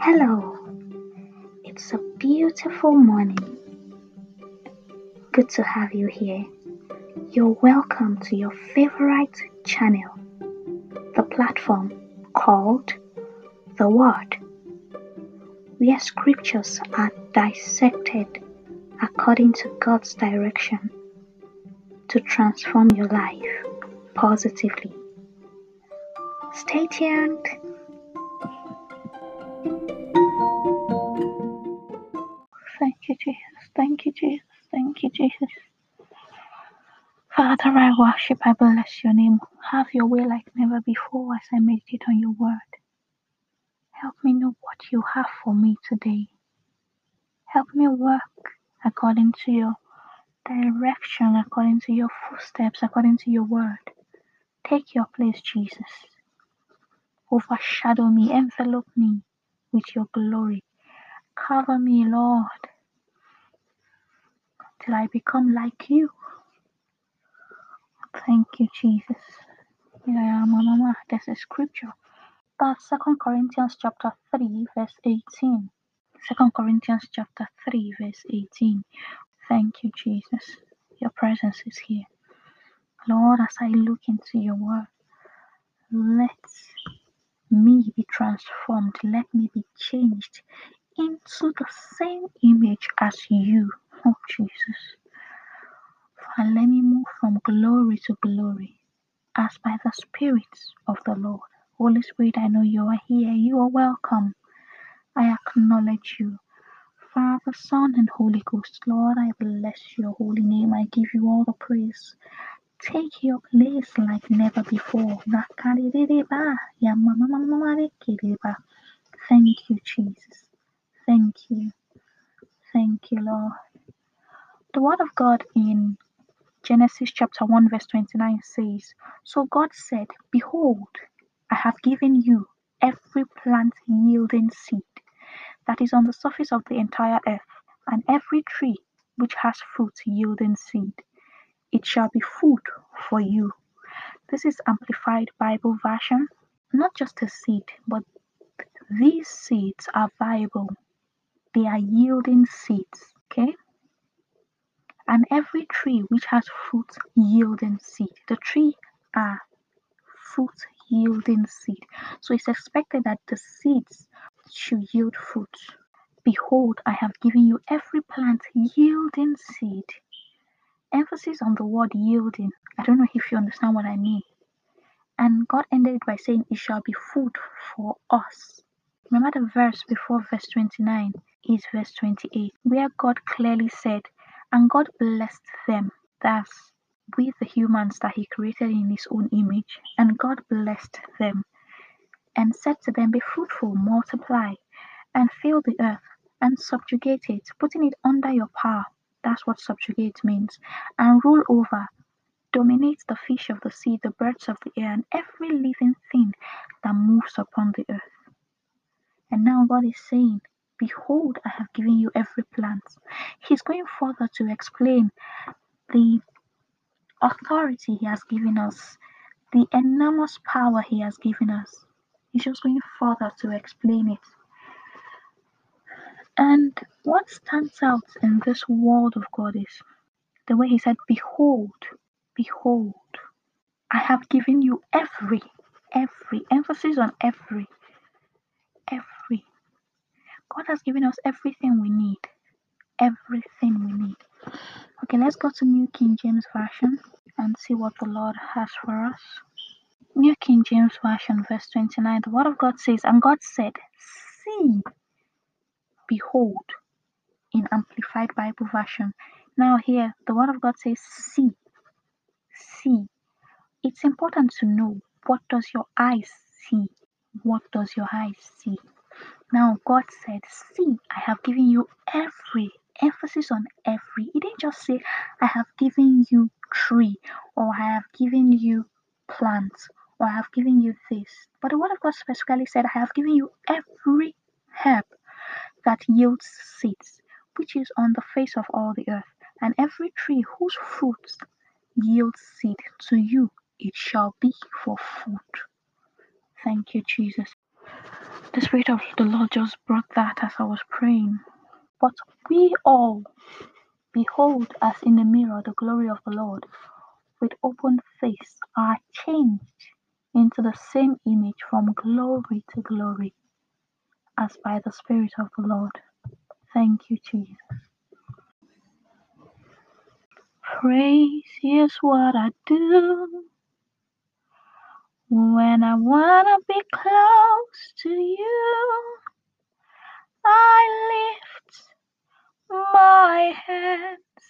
Hello, it's a beautiful morning. Good to have you here. You're welcome to your favorite channel, the platform called The Word, where scriptures are dissected according to God's direction to transform your life positively. Stay tuned. Thank you, Jesus. Thank you, Jesus. Thank you, Jesus. Father, I worship, I bless your name. Have your way like never before as I meditate on your word. Help me know what you have for me today. Help me work according to your direction, according to your footsteps, according to your word. Take your place, Jesus. Overshadow me, envelop me with your glory. Cover me, Lord, till I become like you. Thank you, Jesus. There's a scripture. That's 2 Corinthians chapter 3, verse 18. 2 Corinthians chapter 3, verse 18. Thank you, Jesus. Your presence is here. Lord, as I look into your word, let me be transformed. Let me be changed into the same image as you, oh Jesus. Father, let me move from glory to glory as by the Spirit of the Lord. Holy Spirit, I know you are here. You are welcome. I acknowledge you. Father, Son, and Holy Ghost, Lord, I bless your holy name. I give you all the praise. Take your place like never before. Thank you, Jesus. Thank you. Thank you, Lord. The word of God in Genesis chapter 1 verse 29 says, So God said, Behold, I have given you every plant yielding seed that is on the surface of the entire earth, and every tree which has fruit yielding seed. It shall be food for you. This is Amplified Bible Version. Not just a seed, but these seeds are viable. They are yielding seeds, okay? And every tree which has fruit yielding seed. The tree are fruit yielding seed. So it's expected that the seeds should yield fruit. Behold, I have given you every plant yielding seed. Emphasis on the word yielding. I don't know if you understand what I mean. And God ended it by saying, it shall be food for us. Remember the verse before verse 29 is verse 28, where God clearly said, and God blessed them, that's with the humans that he created in his own image. And God blessed them and said to them, be fruitful, multiply, and fill the earth, and subjugate it, putting it under your power. That's what subjugate means. And rule over, dominate the fish of the sea, the birds of the air, and every living thing that moves upon the earth. And now God is saying, behold, I have given you every plant. He's going further to explain the authority he has given us, the enormous power he has given us. He's just going further to explain it. And what stands out in this word of God is the way he said, behold, behold, I have given you every, emphasis on every. God has given us everything we need, Okay, let's go to New King James Version and see what the Lord has for us. New King James Version, verse 29, the word of God says, and God said, see, behold, in Amplified Bible Version. Now here, the word of God says, see, see. It's important to know, what does your eyes see? What does your eyes see? Now God said, see, I have given you every, emphasis on every. He didn't just say, I have given you tree, or I have given you plants, or I have given you this. But the word of God specifically said, I have given you every herb that yields seeds, which is on the face of all the earth, and every tree whose fruits yield seed, to you it shall be for food. Thank you, Jesus. The Spirit of the Lord just brought that as I was praying. But we all behold as in a mirror the glory of the Lord with open face are changed into the same image from glory to glory as by the Spirit of the Lord. Thank you, Jesus. Praise is what I do when I wanna be close to you. I lift my hands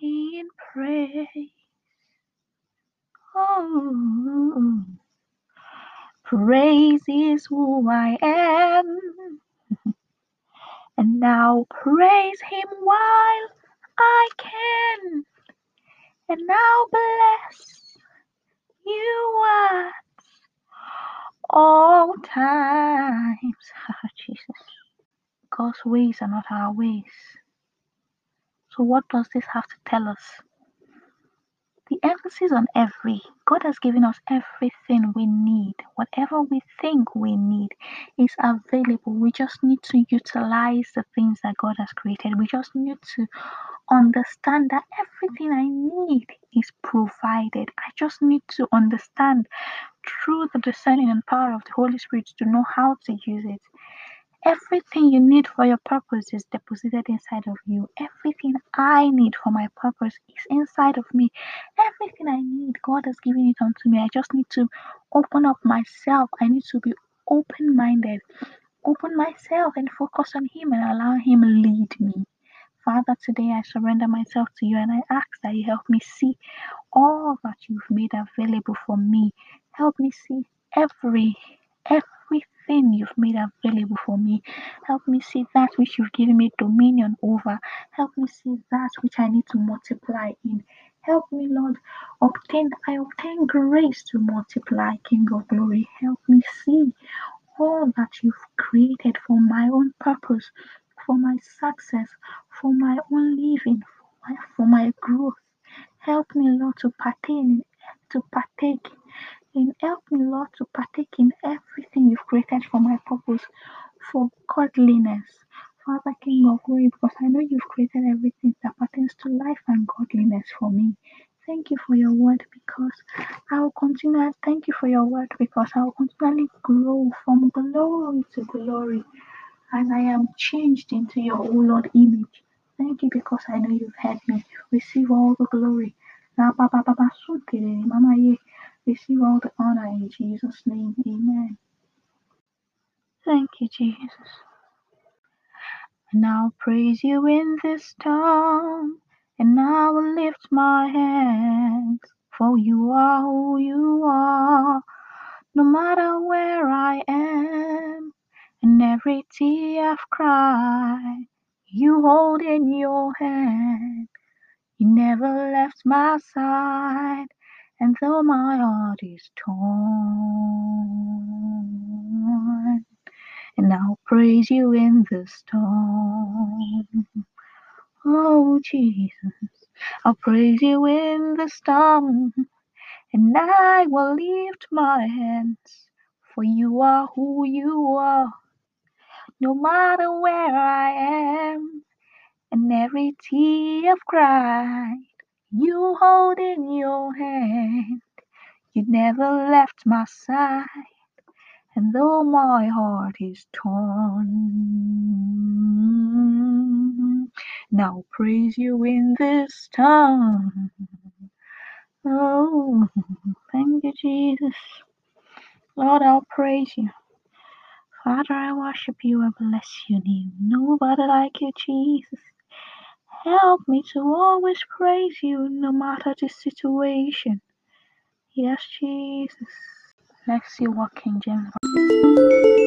in praise. Oh, praise is who I am, and I'll praise Him while I can, and I'll bless you at all times. Oh, Jesus, God's ways are not our ways. So what does this have to tell us? The emphasis on every. God has given us everything we need. Whatever we think we need is available. We just need to utilize the things that God has created. We just need to understand that everything I need is provided. I just need to understand through the discerning and power of the Holy Spirit to know how to use it. Everything you need for your purpose is deposited inside of you. Everything I need for my purpose is inside of me. Everything I need, God has given it unto me. I just need to open up myself. I need to be open-minded. Open myself and focus on Him and allow Him lead me. Father, today I surrender myself to you and I ask that you help me see all that you've made available for me. Help me see everything you've made available for me. Help me see that which you've given me dominion over. Help me see that which I need to multiply in. Help me, Lord, I obtain grace to multiply, King of Glory. Help me see all that you've created for my own purpose, for my success, for my own living, for my growth. Help me, Lord, to partake. And help me, Lord, to partake in everything you've created for my purpose, for godliness. Father, King of Glory, because I know you've created everything that pertains to life and godliness for me. Thank you for your word because I will continue. Thank you for your word because I will continually grow from glory to glory and I am changed into your, O Lord, image. Thank you because I know you've had me. Receive all the glory. Receive all the honor in Jesus' name. Amen. Thank you, Jesus. And I'll praise you in this storm, and I will lift my hands, for you are who you are, no matter where I am, and every tear I've cried, you hold in your hand. You never left my side. And though my heart is torn, and I'll praise you in the storm. Oh, Jesus, I'll praise you in the storm, and I will lift my hands, for you are who you are, no matter where I am, and every tear I've cried. You hold in your hand, you never left my side, and though my heart is torn, now praise you in this time. Oh, thank you, Jesus. Lord, I'll praise you. Father, I worship you and bless your name. Nobody like you, Jesus. Help me to always praise you no matter the situation. Yes, Jesus. Let's see what King James.